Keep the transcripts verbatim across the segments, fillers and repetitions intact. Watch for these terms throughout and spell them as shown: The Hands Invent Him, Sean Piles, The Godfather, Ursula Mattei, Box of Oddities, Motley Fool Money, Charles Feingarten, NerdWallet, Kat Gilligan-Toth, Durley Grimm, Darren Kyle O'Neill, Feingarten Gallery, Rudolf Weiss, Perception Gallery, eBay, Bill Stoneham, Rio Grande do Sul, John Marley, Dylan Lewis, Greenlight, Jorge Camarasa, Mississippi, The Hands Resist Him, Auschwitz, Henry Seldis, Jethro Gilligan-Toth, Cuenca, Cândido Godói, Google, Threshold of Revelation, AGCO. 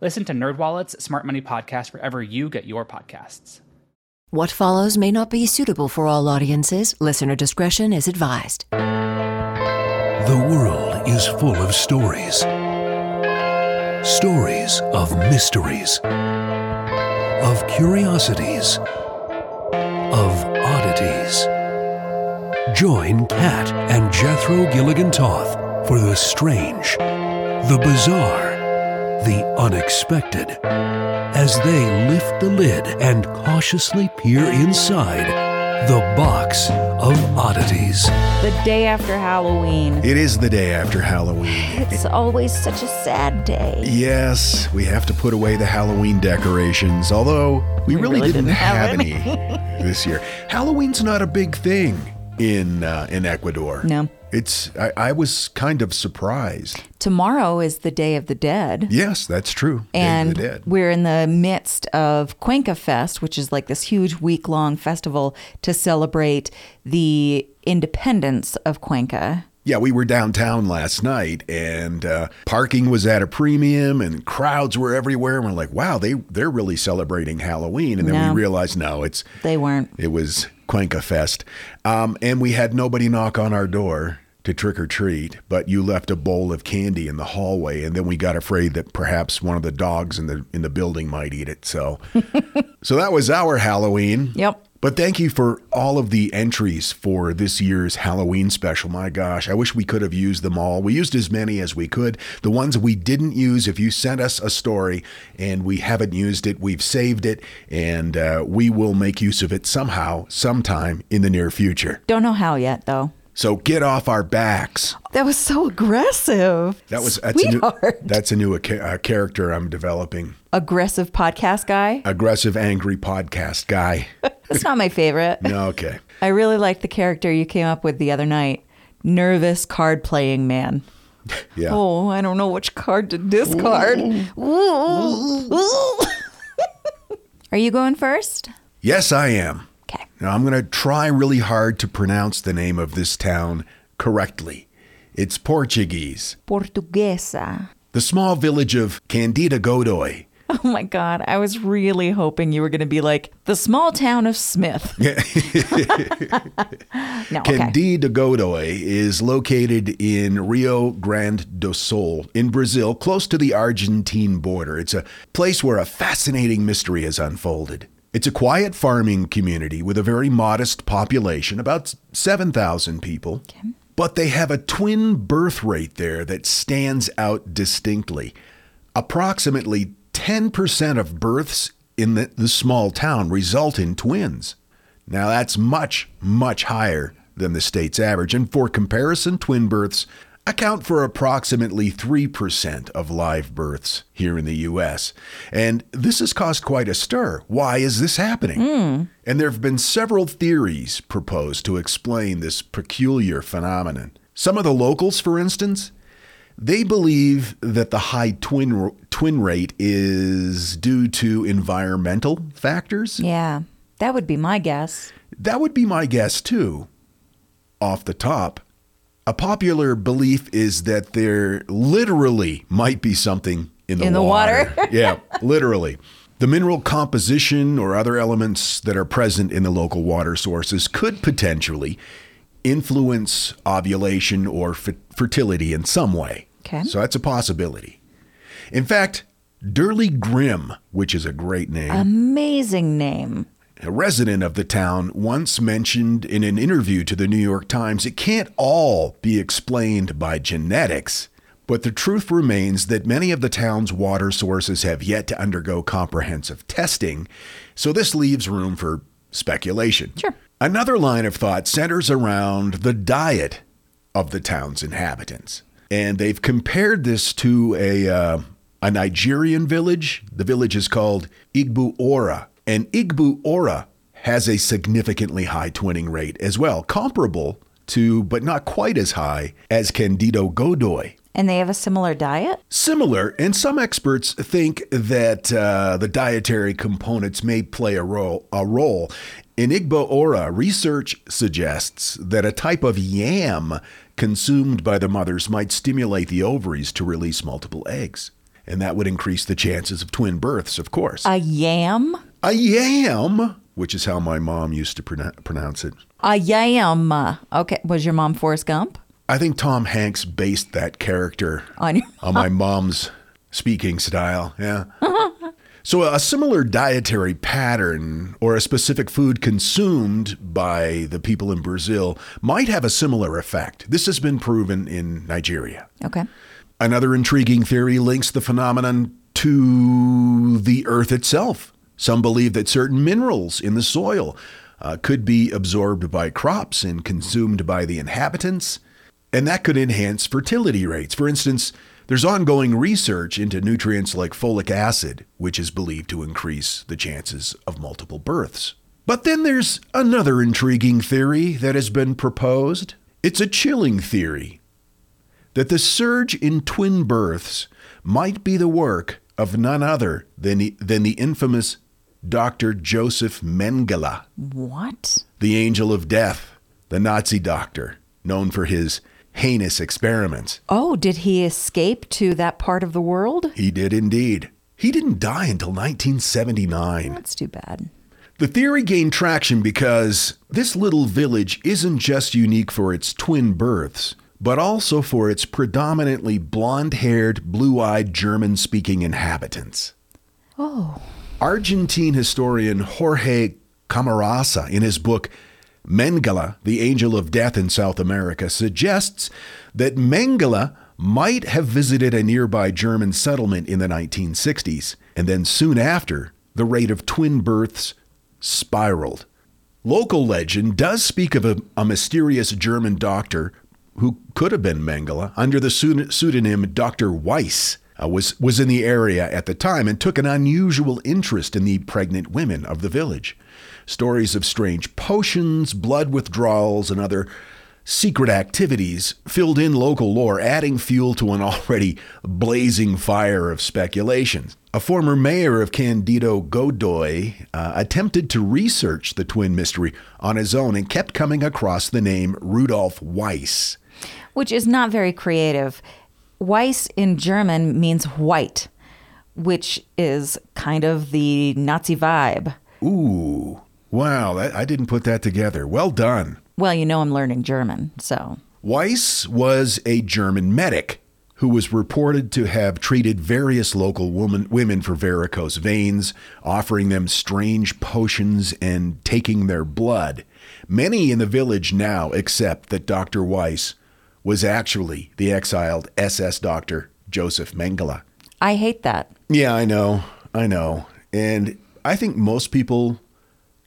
Listen to NerdWallet's Smart Money Podcast wherever you get your podcasts. What follows may not be suitable for all audiences. Listener discretion is advised. The world is full of stories. Stories of mysteries, of curiosities, of oddities. Join Kat and Jethro Gilligan-Toth for the strange, the bizarre, the unexpected, as they lift the lid and cautiously peer inside the Box of Oddities. The day after Halloween. It is the day after Halloween. It's it, always such a sad day. Yes, we have to put away the Halloween decorations, although we, we really, really didn't, didn't have, have any this year. Halloween's not a big thing in uh, in Ecuador. No. It's. I, I was kind of surprised. Tomorrow is the Day of the Dead. Yes, that's true. And Day of the Dead. We're in the midst of Cuenca Fest, which is like this huge week-long festival to celebrate the independence of Cuenca. Yeah, we were downtown last night, and uh, parking was at a premium, and crowds were everywhere. And we're like, wow, they, they're really celebrating Halloween. And then no, we realized, no, it's... They weren't. It was Cuenca Fest. Um, and we had nobody knock on our door to trick or treat, but you left a bowl of candy in the hallway, and then we got afraid that perhaps one of the dogs in the in the building might eat it. So, so that was our Halloween. Yep. But thank you for all of the entries for this year's Halloween special. My gosh, I wish we could have used them all. We used as many as we could. The ones we didn't use, if you sent us a story and we haven't used it, we've saved it, and uh, we will make use of it somehow, sometime in the near future. Don't know how yet, though. So get off our backs. That was so aggressive. That was that's Sweetheart. a new, that's a new uh, character I'm developing. Aggressive podcast guy? Aggressive angry podcast guy. That's not my favorite. No, okay. I really liked the character you came up with the other night. Nervous card playing man. Yeah. Oh, I don't know which card to discard. Ooh. Ooh. Ooh. Are you going first? Yes, I am. Okay. Now, I'm going to try really hard to pronounce the name of this town correctly. It's Portuguese. Portuguesa. The small village of Cândido Godói. Oh, my God. I was really hoping you were going to be like, the small town of Smith. no, Cândido Godói is located in Rio Grande do Sul in Brazil, close to the Argentine border. It's a place where a fascinating mystery has unfolded. It's a quiet farming community with a very modest population, about seven thousand people. Okay. But they have a twin birth rate there that stands out distinctly. Approximately ten percent of births in the, the small town result in twins. Now, that's much, much higher than the state's average. And for comparison, twin births account for approximately three percent of live births here in the U S. And this has caused quite a stir. Why is this happening? Mm. And there have been several theories proposed to explain this peculiar phenomenon. Some of the locals, for instance, they believe that the high twin twin rate is due to environmental factors. Yeah, that would be my guess. That would be my guess, too, off the top. A popular belief is that there literally might be something in the in water. The water. Yeah, literally. The mineral composition or other elements that are present in the local water sources could potentially influence ovulation or f- fertility in some way. Okay. So that's a possibility. In fact, Durley Grimm, which is a great name. Amazing name. A resident of the town once mentioned in an interview to the New York Times, it can't all be explained by genetics, but the truth remains that many of the town's water sources have yet to undergo comprehensive testing, so this leaves room for speculation. Sure. Another line of thought centers around the diet of the town's inhabitants, and they've compared this to a, uh, a Nigerian village. The village is called Igbo Ora. And Igbo Ora has a significantly high twinning rate as well, comparable to, but not quite as high, as Cândido Godói. And they have a similar diet? Similar, and some experts think that uh, the dietary components may play a role, a role. In Igbo Ora, research suggests that a type of yam consumed by the mothers might stimulate the ovaries to release multiple eggs. And that would increase the chances of twin births, of course. A yam? A yam, which is how my mom used to pronoun- pronounce it. A yam. Okay. Was your mom Forrest Gump? I think Tom Hanks based that character on, your mom. on my mom's speaking style. Yeah. So a similar dietary pattern or a specific food consumed by the people in Brazil might have a similar effect. This has been proven in Nigeria. Okay. Another intriguing theory links the phenomenon to the earth itself. Some believe that certain minerals in the soil uh, could be absorbed by crops and consumed by the inhabitants, and that could enhance fertility rates. For instance, there's ongoing research into nutrients like folic acid, which is believed to increase the chances of multiple births. But then there's another intriguing theory that has been proposed. It's a chilling theory that the surge in twin births might be the work of none other than the, than the infamous Doctor Josef Mengele. What? The angel of death, the Nazi doctor, known for his heinous experiments. Oh, did he escape to that part of the world? He did indeed. He didn't die until nineteen seventy-nine. That's too bad. The theory gained traction because this little village isn't just unique for its twin births, but also for its predominantly blonde-haired, blue-eyed, German-speaking inhabitants. Oh. Argentine historian Jorge Camarasa, in his book Mengele, The Angel of Death in South America, suggests that Mengele might have visited a nearby German settlement in the nineteen sixties, and then soon after, the rate of twin births spiraled. Local legend does speak of a, a mysterious German doctor who could have been Mengele, under the pseudonym Doctor Weiss, uh, was, was in the area at the time and took an unusual interest in the pregnant women of the village. Stories of strange potions, blood withdrawals, and other secret activities filled in local lore, adding fuel to an already blazing fire of speculations. A former mayor of Cândido Godói uh, attempted to research the twin mystery on his own and kept coming across the name Rudolf Weiss. Which is not very creative. Weiss in German means white, which is kind of the Nazi vibe. Ooh, wow, I didn't put that together. Well done. Well, you know I'm learning German, so. Weiss was a German medic who was reported to have treated various local woman, women for varicose veins, offering them strange potions and taking their blood. Many in the village now accept that Doctor Weiss was actually the exiled S S doctor, Josef Mengele. I hate that. Yeah, I know. I know. And I think most people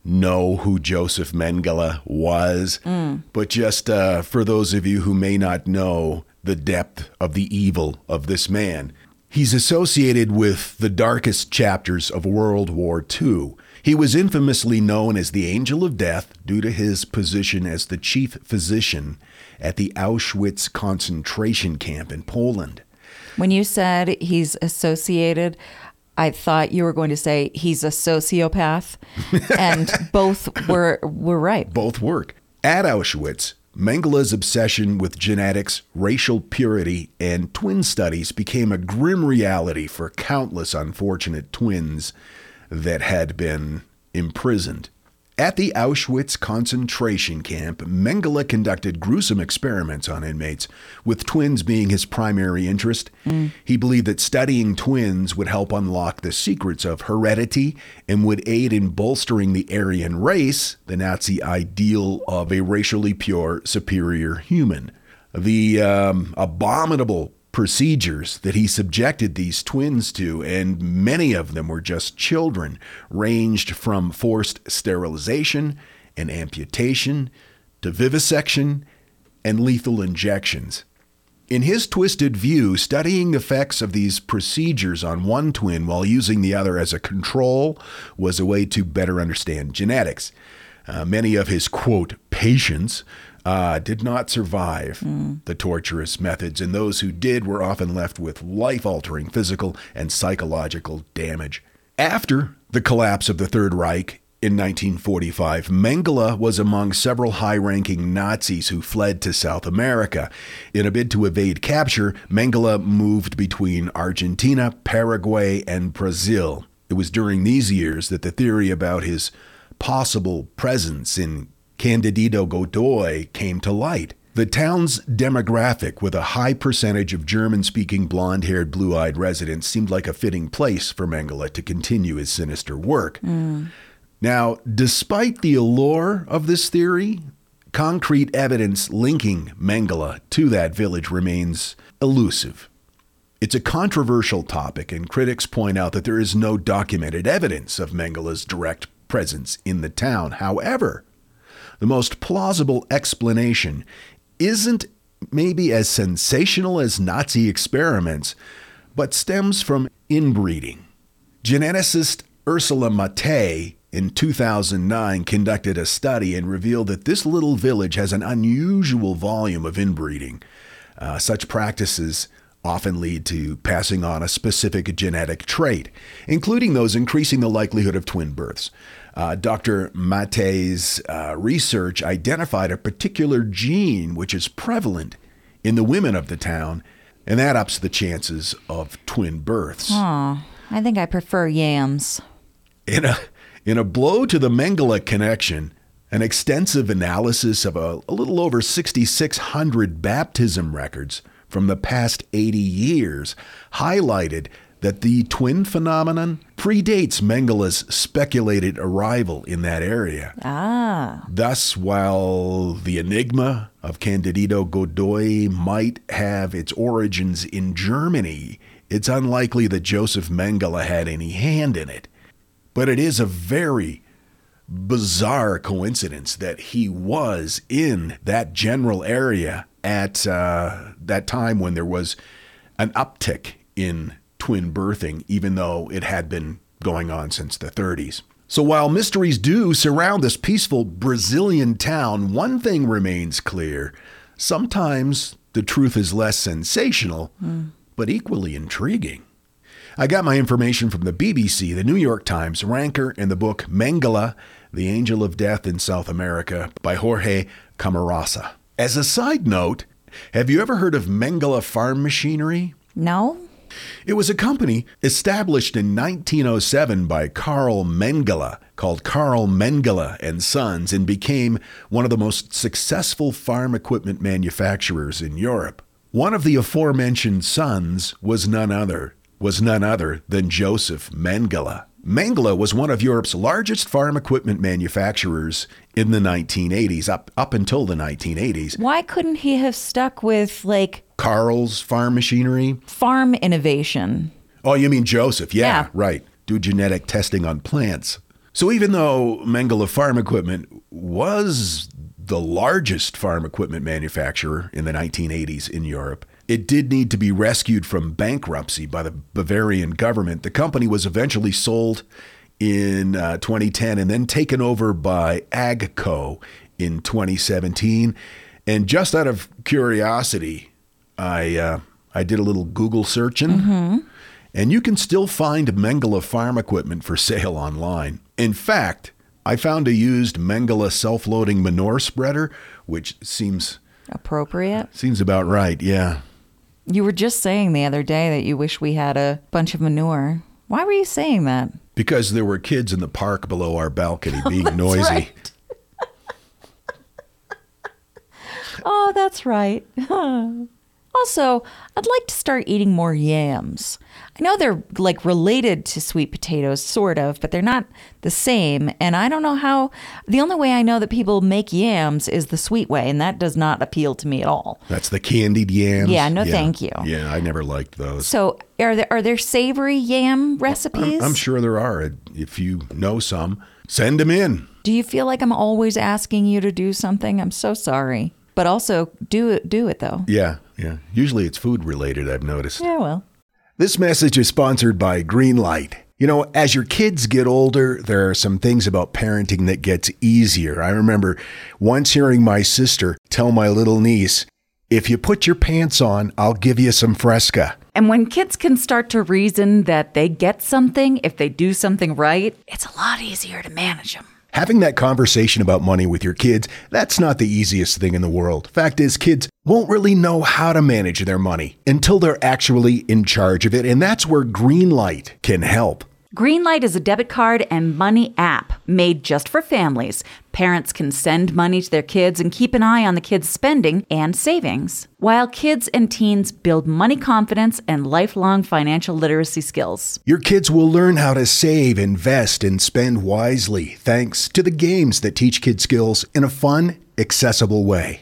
know who Josef Mengele was, mm. but just uh, for those of you who may not know the depth of the evil of this man, he's associated with the darkest chapters of World War Two. He was infamously known as the Angel of Death due to his position as the chief physician at the Auschwitz concentration camp in Poland. When you said he's associated, I thought you were going to say he's a sociopath, and both were were right. Both work. At Auschwitz, Mengele's obsession with genetics, racial purity, and twin studies became a grim reality for countless unfortunate twins that had been imprisoned. At the Auschwitz concentration camp, Mengele conducted gruesome experiments on inmates, with twins being his primary interest. Mm. He believed that studying twins would help unlock the secrets of heredity and would aid in bolstering the Aryan race, the Nazi ideal of a racially pure, superior human. The um, abominable procedures that he subjected these twins to, and many of them were just children, ranged from forced sterilization and amputation to vivisection and lethal injections. In his twisted view, studying the effects of these procedures on one twin while using the other as a control was a way to better understand genetics. Uh, many of his, quote, patients Uh, did not survive mm. the torturous methods, and those who did were often left with life-altering physical and psychological damage. After the collapse of the Third Reich in nineteen forty-five, Mengele was among several high-ranking Nazis who fled to South America. In a bid to evade capture, Mengele moved between Argentina, Paraguay, and Brazil. It was during these years that the theory about his possible presence in Cândido Godói came to light. The town's demographic, with a high percentage of German-speaking, blonde-haired, blue-eyed residents, seemed like a fitting place for Mengele to continue his sinister work. Mm. Now, despite the allure of this theory, concrete evidence linking Mengele to that village remains elusive. It's a controversial topic, and critics point out that there is no documented evidence of Mengele's direct presence in the town. However, the most plausible explanation isn't maybe as sensational as Nazi experiments, but stems from inbreeding. Geneticist Ursula Mattei in two thousand nine conducted a study and revealed that this little village has an unusual volume of inbreeding. Uh, such practices often lead to passing on a specific genetic trait, including those increasing the likelihood of twin births. Uh, Doctor Mattei's uh, research identified a particular gene which is prevalent in the women of the town, and that ups the chances of twin births. Aw, I think I prefer yams. In a, in a blow to the Mengele connection, an extensive analysis of a, a little over sixty-six hundred baptism records from the past eighty years highlighted that the twin phenomenon predates Mengele's speculated arrival in that area. Ah. Thus, while the enigma of Cândido Godói might have its origins in Germany, it's unlikely that Josef Mengele had any hand in it. But it is a very bizarre coincidence that he was in that general area at uh, that time when there was an uptick in twin birthing, even though it had been going on since the thirties. So while mysteries do surround this peaceful Brazilian town, one thing remains clear. Sometimes the truth is less sensational, mm. but equally intriguing. I got my information from the B B C, the New York Times, Ranker, and the book Mengele, The Angel of Death in South America by Jorge Camarasa. As a side note, have you ever heard of Mengele Farm Machinery? No. It was a company established in nineteen oh seven by Carl Mengele, called Carl Mengele and Sons, and became one of the most successful farm equipment manufacturers in Europe. One of the aforementioned sons was none other, was none other than Josef Mengele. Mengele was one of Europe's largest farm equipment manufacturers in the nineteen eighties, up, up until the nineteen eighties. Why couldn't he have stuck with, like, Carl's Farm Machinery? Farm Innovation. Oh, you mean Joseph? Yeah, yeah, right. Do genetic testing on plants. So even though Mengele Farm Equipment was the largest farm equipment manufacturer in the nineteen eighties in Europe, it did need to be rescued from bankruptcy by the Bavarian government. The company was eventually sold in uh, twenty ten and then taken over by AGCO in twenty seventeen. And just out of curiosity, I uh, I did a little Google searching, mm-hmm. and you can still find Mengele farm equipment for sale online. In fact, I found a used Mengele self-loading manure spreader, which seems appropriate. Seems about right, yeah. You were just saying the other day that you wish we had a bunch of manure. Why were you saying that? Because there were kids in the park below our balcony being oh, noisy. Right. Oh, that's right. Huh. Also, I'd like to start eating more yams. I know they're like related to sweet potatoes, sort of, but they're not the same. And I don't know how, the only way I know that people make yams is the sweet way. And that does not appeal to me at all. That's the candied yams. Yeah, no, yeah. Thank you. Yeah, I never liked those. So are there, are there savory yam recipes? I'm, I'm sure there are. If you know some, send them in. Do you feel like I'm always asking you to do something? I'm so sorry. But also do it, do it though. Yeah, yeah. Usually it's food related, I've noticed. Yeah, well. This message is sponsored by Greenlight. You know, as your kids get older, there are some things about parenting that gets easier. I remember once hearing my sister tell my little niece, if you put your pants on, I'll give you some Fresca. And when kids can start to reason that they get something if they do something right, it's a lot easier to manage them. Having that conversation about money with your kids, that's not the easiest thing in the world. Fact is, kids won't really know how to manage their money until they're actually in charge of it, and that's where Greenlight can help. Greenlight is a debit card and money app made just for families. Parents can send money to their kids and keep an eye on the kids' spending and savings, while kids and teens build money confidence and lifelong financial literacy skills. Your kids will learn how to save, invest, and spend wisely thanks to the games that teach kids skills in a fun, accessible way.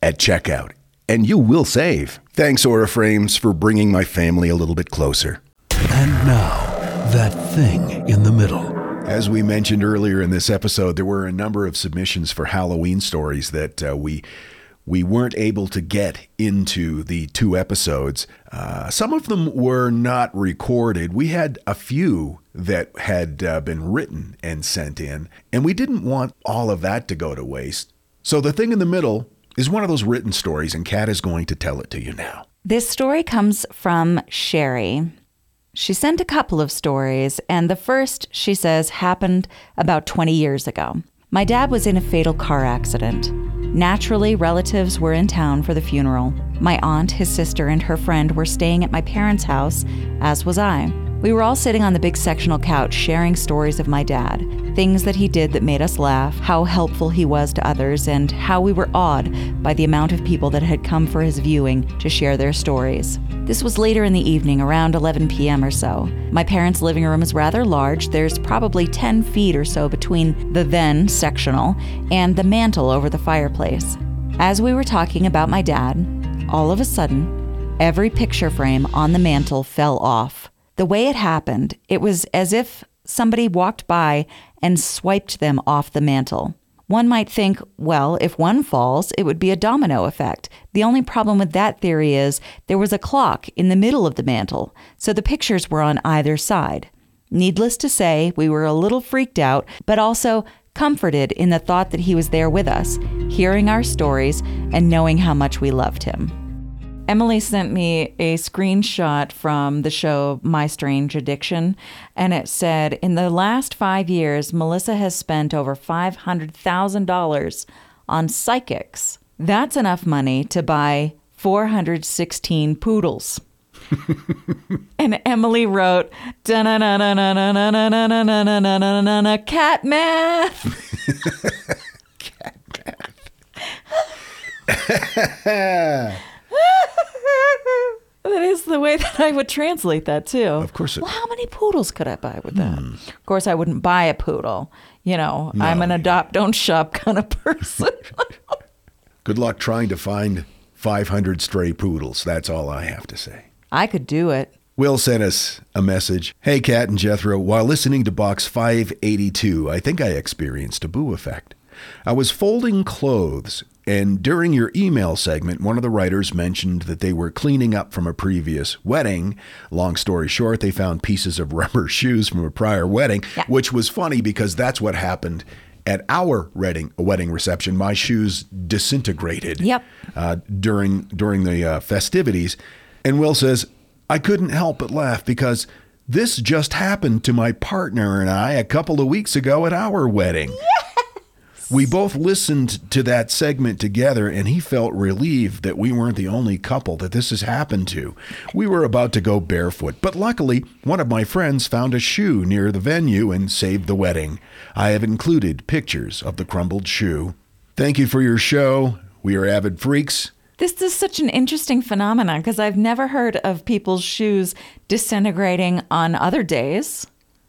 at checkout, and you will save. Thanks, Aura Frames, for bringing my family a little bit closer. And now, that thing in the middle. As we mentioned earlier in this episode, there were a number of submissions for Halloween stories that uh, we we weren't able to get into the two episodes. Uh, some of them were not recorded. We had a few that had uh, been written and sent in, and we didn't want all of that to go to waste. So the thing in the middle is one of those written stories, and Kat is going to tell it to you now. This story comes from Sherry. She sent a couple of stories, and the first, she says, happened about twenty years ago. My dad was in a fatal car accident. Naturally, relatives were in town for the funeral. My aunt, his sister, and her friend were staying at my parents' house, as was I. We were all sitting on the big sectional couch sharing stories of my dad, things that he did that made us laugh, how helpful he was to others, and how we were awed by the amount of people that had come for his viewing to share their stories. This was later in the evening, around eleven p.m. or so. My parents' living room is rather large. There's probably ten feet or so between the then sectional and the mantel over the fireplace. As we were talking about my dad, all of a sudden, every picture frame on the mantel fell off. The way it happened, it was as if somebody walked by and swiped them off the mantel. One might think, well, if one falls, it would be a domino effect. The only problem with that theory is there was a clock in the middle of the mantel, so the pictures were on either side. Needless to say, we were a little freaked out, but also comforted in the thought that he was there with us, hearing our stories and knowing how much we loved him. Emily sent me a screenshot from the show My Strange Addiction, and it said, in the last five years, Melissa has spent over five hundred thousand dollars on psychics. That's enough money to buy four hundred sixteen poodles. And Emily wrote, na na na na na na na na na na na na na na na cat math. Cat math. That is the way that I would translate that, too. Of course. It... Well, how many poodles could I buy with that? Hmm. Of course, I wouldn't buy a poodle. You know, no. I'm an adopt, don't shop kind of person. Good luck trying to find five hundred stray poodles. That's all I have to say. I could do it. Will sent us a message. Hey, Kat and Jethro, while listening to Box five eighty-two, I think I experienced a boo effect. I was folding clothes, and during your email segment, one of the writers mentioned that they were cleaning up from a previous wedding. Long story short, they found pieces of rubber shoes from a prior wedding, yeah. Which was funny because that's what happened at our wedding, wedding reception. My shoes disintegrated yep. uh, during, during the uh, festivities. And Will says, I couldn't help but laugh because this just happened to my partner and I a couple of weeks ago at our wedding. Yeah. We both listened to that segment together, and he felt relieved that we weren't the only couple that this has happened to. We were about to go barefoot, but luckily, one of my friends found a shoe near the venue and saved the wedding. I have included pictures of the crumbled shoe. Thank you for your show. We are avid freaks. This is such an interesting phenomenon because I've never heard of people's shoes disintegrating on other days.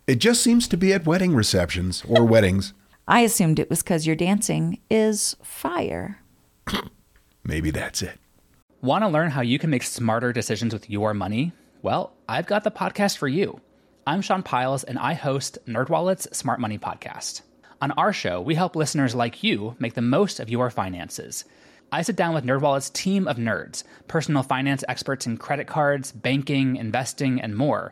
It just seems to be at wedding receptions or weddings. I assumed it was because your dancing is fire. Maybe that's it. Want to learn how you can make smarter decisions with your money? Well, I've got the podcast for you. I'm Sean Piles, and I host NerdWallet's Smart Money Podcast. On our show, we help listeners like you make the most of your finances. I sit down with NerdWallet's team of nerds, personal finance experts in credit cards, banking, investing, and more.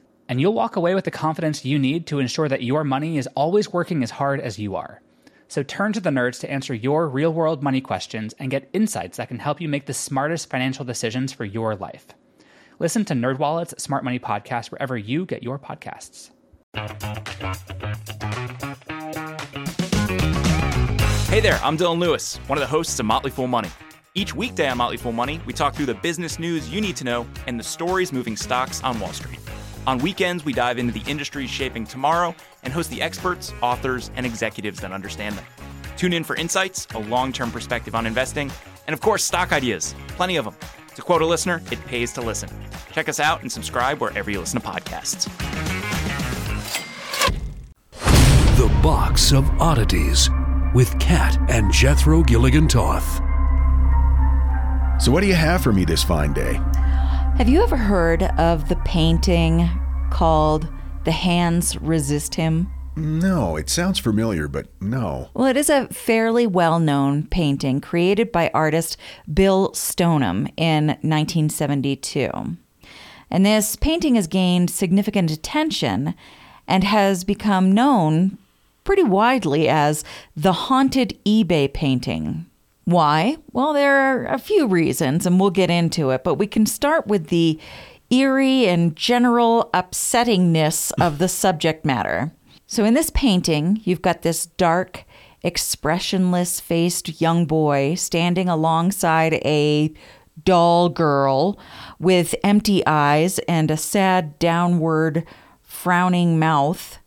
And you'll walk away with the confidence you need to ensure that your money is always working as hard as you are. So turn to the nerds to answer your real-world money questions and get insights that can help you make the smartest financial decisions for your life. Listen to NerdWallet's Smart Money Podcast wherever you get your podcasts. Hey there, I'm Dylan Lewis, one of the hosts of Motley Fool Money. Each weekday on Motley Fool Money, we talk through the business news you need to know and the stories moving stocks on Wall Street. On weekends, we dive into the industries shaping tomorrow and host the experts, authors, and executives that understand them. Tune in for insights, a long-term perspective on investing, and of course, stock ideas. Plenty of them. To quote a listener, it pays to listen. Check us out and subscribe wherever you listen to podcasts. The Box of Oddities with Kat and Jethro Gilligan-Toth. So what do you have for me this fine day? Have you ever heard of the painting called The Hands Resist Him? No, it sounds familiar, but no. Well, it is a fairly well-known painting created by artist Bill Stoneham in nineteen seventy-two. And this painting has gained significant attention and has become known pretty widely as the haunted eBay painting. Why? Well, there are a few reasons, and we'll get into it, but we can start with the eerie and general upsettingness of the subject matter. So in this painting, you've got this dark, expressionless-faced young boy standing alongside a doll girl with empty eyes and a sad, downward, frowning mouth.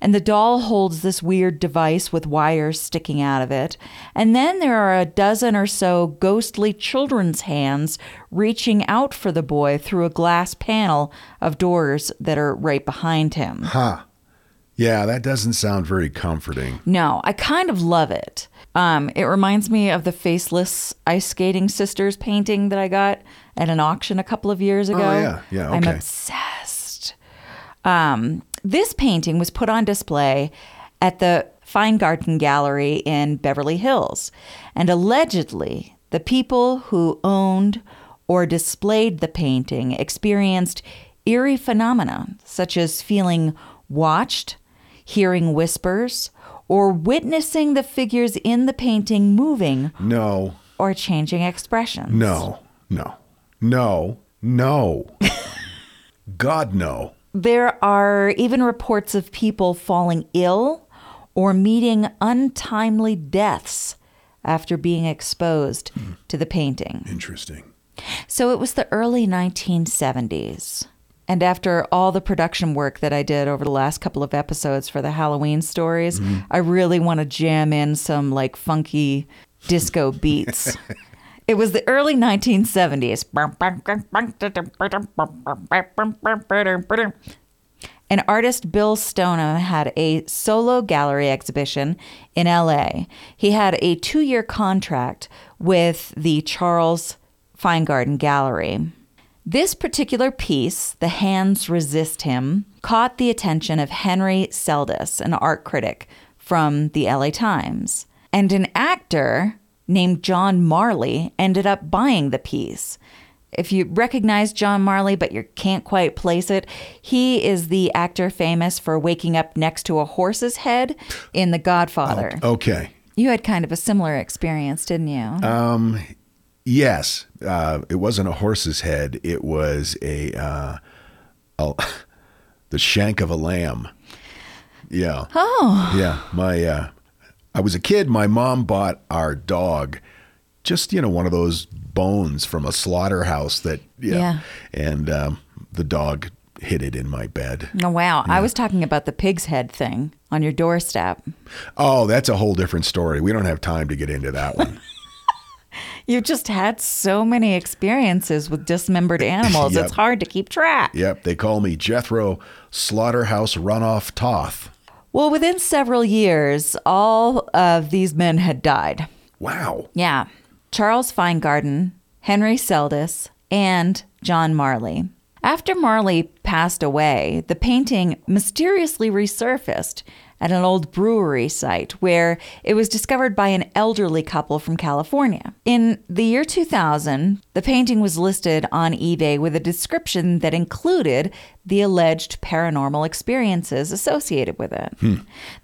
And the doll holds this weird device with wires sticking out of it. And then there are a dozen or so ghostly children's hands reaching out for the boy through a glass panel of doors that are right behind him. Huh. Yeah, that doesn't sound very comforting. No, I kind of love it. Um, it reminds me of the Faceless Ice Skating Sisters painting that I got at an auction a couple of years ago. Oh, yeah. Yeah, okay. I'm obsessed. Um... This painting was put on display at the Feingarten Gallery in Beverly Hills, and allegedly the people who owned or displayed the painting experienced eerie phenomena such as feeling watched, hearing whispers, or witnessing the figures in the painting moving. No. Or changing expressions. No, no, no, no. God, no. There are even reports of people falling ill or meeting untimely deaths after being exposed hmm. to the painting. Interesting. So it was the early nineteen seventies. And after all the production work that I did over the last couple of episodes for the Halloween stories, mm-hmm. I really want to jam in some like funky disco beats. It was the early nineteen seventies. And artist Bill Stoneham had a solo gallery exhibition in L A. He had a two-year contract with the Charles Feingarten Gallery. This particular piece, The Hands Resist Him, caught the attention of Henry Seldis, an art critic from the L A Times, and an actor named John Marley ended up buying the piece. If you recognize John Marley, but you can't quite place it, he is the actor famous for waking up next to a horse's head in The Godfather. Oh, okay. You had kind of a similar experience, didn't you? Um, yes. Uh, it wasn't a horse's head. It was a, uh, a the shank of a lamb. Yeah. Oh. Yeah. My... Uh, I was a kid, my mom bought our dog just, you know, one of those bones from a slaughterhouse that, yeah. yeah. And um, the dog hid it in my bed. Oh, wow. Yeah. I was talking about the pig's head thing on your doorstep. Oh, that's a whole different story. We don't have time to get into that one. You've just had so many experiences with dismembered animals. Yep. It's hard to keep track. Yep. They call me Jethro Slaughterhouse Runoff Toth. Well, within several years, all of these men had died. Wow. Yeah. Charles Feingarten, Henry Seldis, and John Marley. After Marley passed away, the painting mysteriously resurfaced at an old brewery site where it was discovered by an elderly couple from California. In the year two thousand, the painting was listed on eBay with a description that included the alleged paranormal experiences associated with it. Hmm.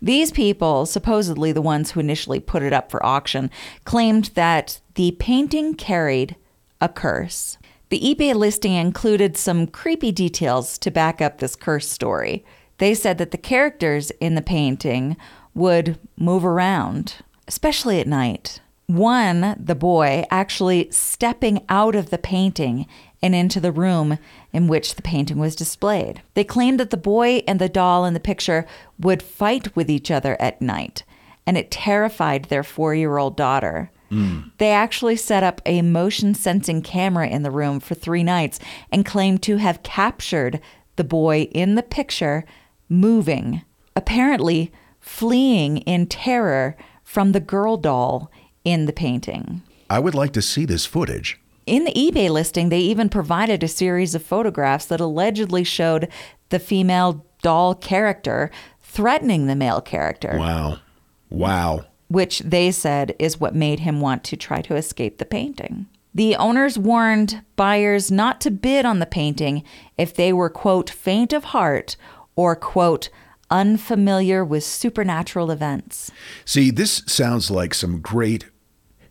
These people, supposedly the ones who initially put it up for auction, claimed that the painting carried a curse. The eBay listing included some creepy details to back up this curse story. They said that the characters in the painting would move around, especially at night. One, the boy, actually stepping out of the painting and into the room in which the painting was displayed. They claimed that the boy and the doll in the picture would fight with each other at night, and it terrified their four-year-old daughter. Mm. They actually set up a motion-sensing camera in the room for three nights and claimed to have captured the boy in the picture moving, apparently fleeing in terror from the girl doll in the painting. I would like to see this footage. In the eBay listing, they even provided a series of photographs that allegedly showed the female doll character threatening the male character. Wow. Wow. Which they said is what made him want to try to escape the painting. The owners warned buyers not to bid on the painting if they were, quote, faint of heart or, quote, unfamiliar with supernatural events. See, this sounds like some great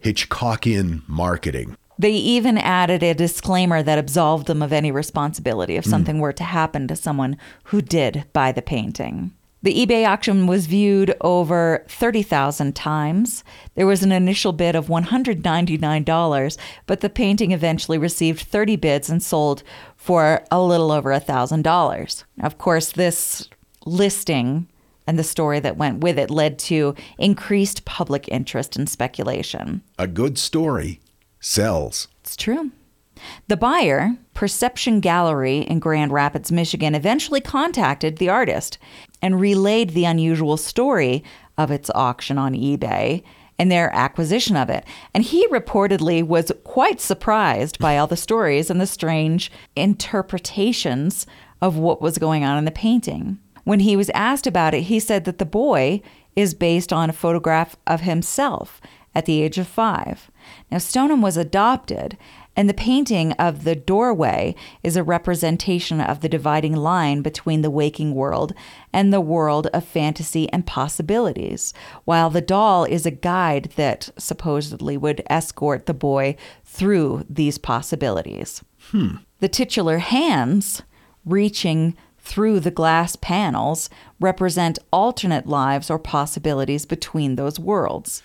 Hitchcockian marketing. They even added a disclaimer that absolved them of any responsibility if something mm. were to happen to someone who did buy the painting. The eBay auction was viewed over thirty thousand times. There was an initial bid of one hundred ninety-nine dollars, but the painting eventually received thirty bids and sold for a little over one thousand dollars. Of course, this listing and the story that went with it led to increased public interest and speculation. A good story sells. It's true. The buyer, Perception Gallery in Grand Rapids, Michigan, eventually contacted the artist and relayed the unusual story of its auction on eBay and their acquisition of it. And he reportedly was quite surprised by all the stories and the strange interpretations of what was going on in the painting. When he was asked about it, he said that the boy is based on a photograph of himself at the age of five. Now, Stoneham was adopted, and the painting of the doorway is a representation of the dividing line between the waking world and the world of fantasy and possibilities, while the doll is a guide that supposedly would escort the boy through these possibilities. Hmm. The titular hands, reaching through the glass panels, represent alternate lives or possibilities between those worlds.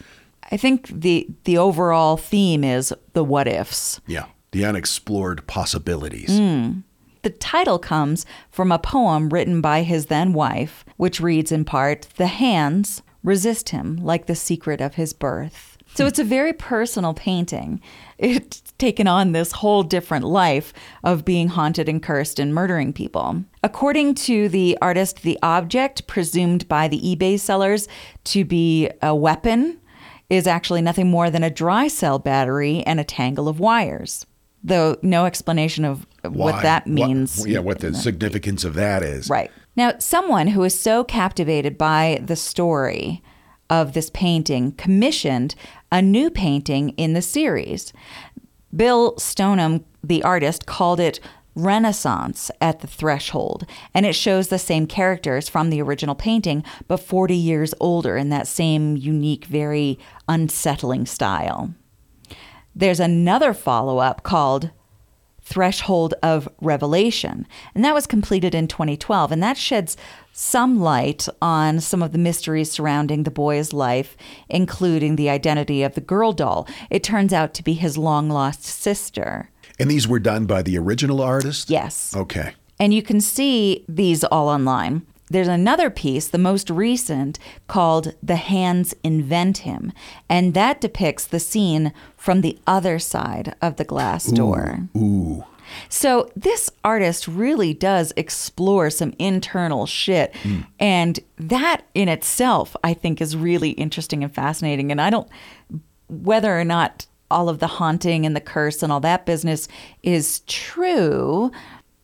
I think the the overall theme is the what ifs. Yeah, the unexplored possibilities. Mm. The title comes from a poem written by his then wife, which reads in part, "The hands resist him like the secret of his birth." So it's a very personal painting. It's taken on this whole different life of being haunted and cursed and murdering people. According to the artist, the object, presumed by the eBay sellers to be a weapon, is actually nothing more than a dry cell battery and a tangle of wires, though no explanation of Why? what that means. What, yeah, what the significance of that is. Right. Now, someone who is so captivated by the story of this painting commissioned a new painting in the series. Bill Stoneham, the artist, called it Renaissance at the Threshold, and it shows the same characters from the original painting, but forty years older in that same unique, very unsettling style. There's another follow-up called Threshold of Revelation, and that was completed in twenty twelve, and that sheds some light on some of the mysteries surrounding the boy's life, including the identity of the girl doll. It turns out to be his long-lost sister. And these were done by the original artist? Yes. Okay. And you can see these all online. There's another piece, the most recent, called The Hands Invent Him. And that depicts the scene from the other side of the glass door. Ooh. Ooh. So this artist really does explore some internal shit. Mm. And that in itself, I think, is really interesting and fascinating. And I don't, whether or not all of the haunting and the curse and all that business is true,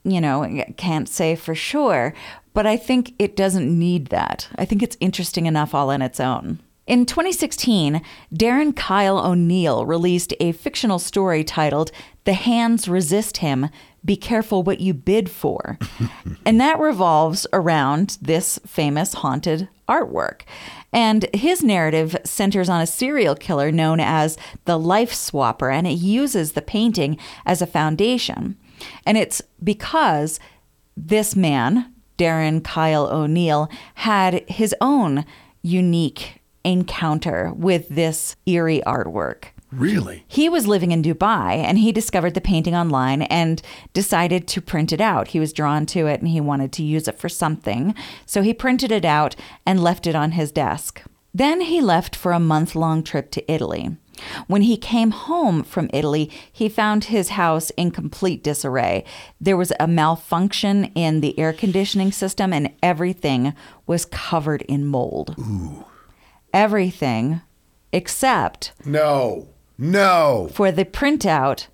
you know, can't say for sure, but I think it doesn't need that. I think it's interesting enough all on its own. In twenty sixteen, Darren Kyle O'Neill released a fictional story titled The Hands Resist Him, Be Careful What You Bid For. And that revolves around this famous haunted artwork. And his narrative centers on a serial killer known as the Life Swapper, and it uses the painting as a foundation. And it's because this man, Darren Kyle O'Neill, had his own unique encounter with this eerie artwork. Really? He was living in Dubai, and he discovered the painting online and decided to print it out. He was drawn to it, and he wanted to use it for something. So he printed it out and left it on his desk. Then he left for a month-long trip to Italy. When he came home from Italy, he found his house in complete disarray. There was a malfunction in the air conditioning system, and everything was covered in mold. Ooh. Everything except... No. No. For the printout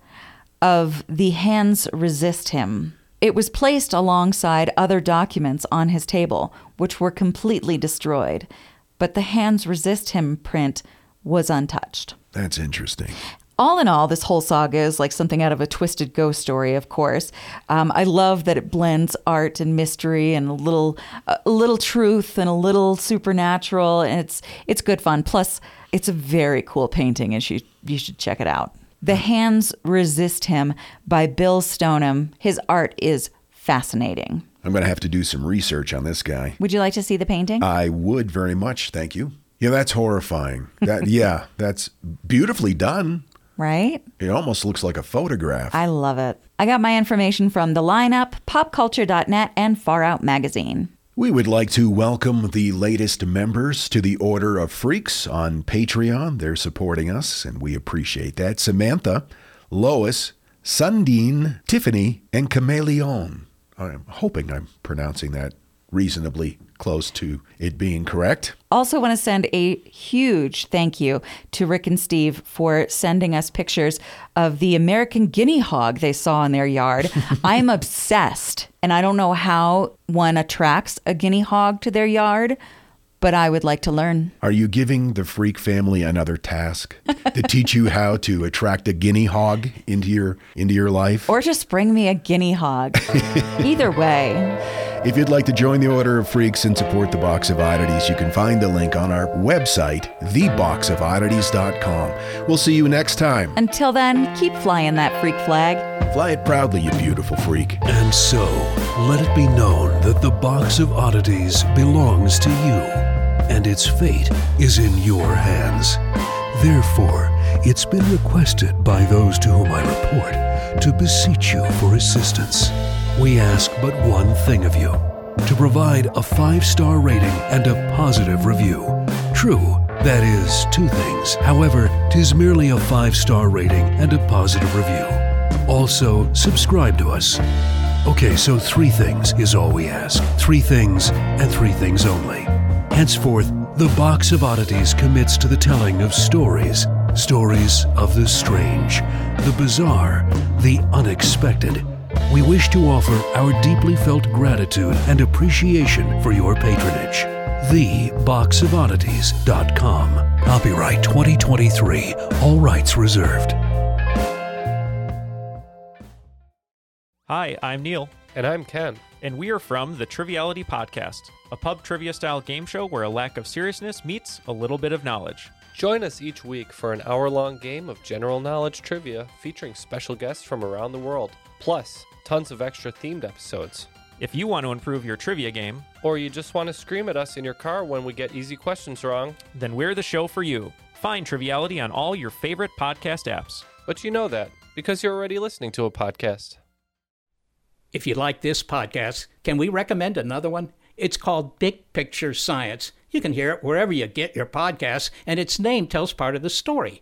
of The Hands Resist Him. It was placed alongside other documents on his table, which were completely destroyed. But the Hands Resist Him print was untouched. That's interesting. All in all, this whole saga is like something out of a twisted ghost story, of course. Um, I love that it blends art and mystery and a little a little truth and a little supernatural. And it's it's good fun. Plus, it's a very cool painting, and you, you should check it out. The Hands Resist Him by Bill Stoneham. His art is fascinating. I'm going to have to do some research on this guy. Would you like to see the painting? I would very much. Thank you. Yeah, that's horrifying. That yeah, that's beautifully done. Right? It almost looks like a photograph. I love it. I got my information from The Lineup, pop culture dot net, and Far Out Magazine. We would like to welcome the latest members to the Order of Freaks on Patreon. They're supporting us, and we appreciate that. Samantha, Lois, Sundine, Tiffany, and Chameleon. I'm hoping I'm pronouncing that reasonably close to it being correct. Also want to send a huge thank you to Rick and Steve for sending us pictures of the American guinea hog they saw in their yard. I'm obsessed, and I don't know how one attracts a guinea hog to their yard, but I would like to learn. Are you giving the Freak family another task to teach you how to attract a guinea hog into your into your life? Or just bring me a guinea hog. Either way. If you'd like to join the Order of Freaks and support the Box of Oddities, you can find the link on our website, the box of oddities dot com. We'll see you next time. Until then, keep flying that freak flag. Fly it proudly, you beautiful freak. And so, let it be known that the Box of Oddities belongs to you, and its fate is in your hands. Therefore, it's been requested by those to whom I report to beseech you for assistance. We ask but one thing of you, to provide a five-star rating and a positive review. True, that is two things. However, 'tis merely a five-star rating and a positive review. Also, subscribe to us. Okay, so three things is all we ask. Three things and three things only. Henceforth, the Box of Oddities commits to the telling of stories. Stories of the strange, the bizarre, the unexpected. We wish to offer our deeply felt gratitude and appreciation for your patronage. the box of oddities dot com. Copyright twenty twenty-three. All rights reserved. Hi, I'm Neil. And I'm Ken. And we are from the Triviality Podcast, a pub trivia-style game show where a lack of seriousness meets a little bit of knowledge. Join us each week for an hour-long game of general knowledge trivia featuring special guests from around the world. Plus, tons of extra themed episodes. If you want to improve your trivia game, or you just want to scream at us in your car when we get easy questions wrong, then we're the show for you. Find Triviality on all your favorite podcast apps. But you know that, because you're already listening to a podcast. If you like this podcast, can we recommend another one? It's called Big Picture Science. You can hear it wherever you get your podcasts, and its name tells part of the story.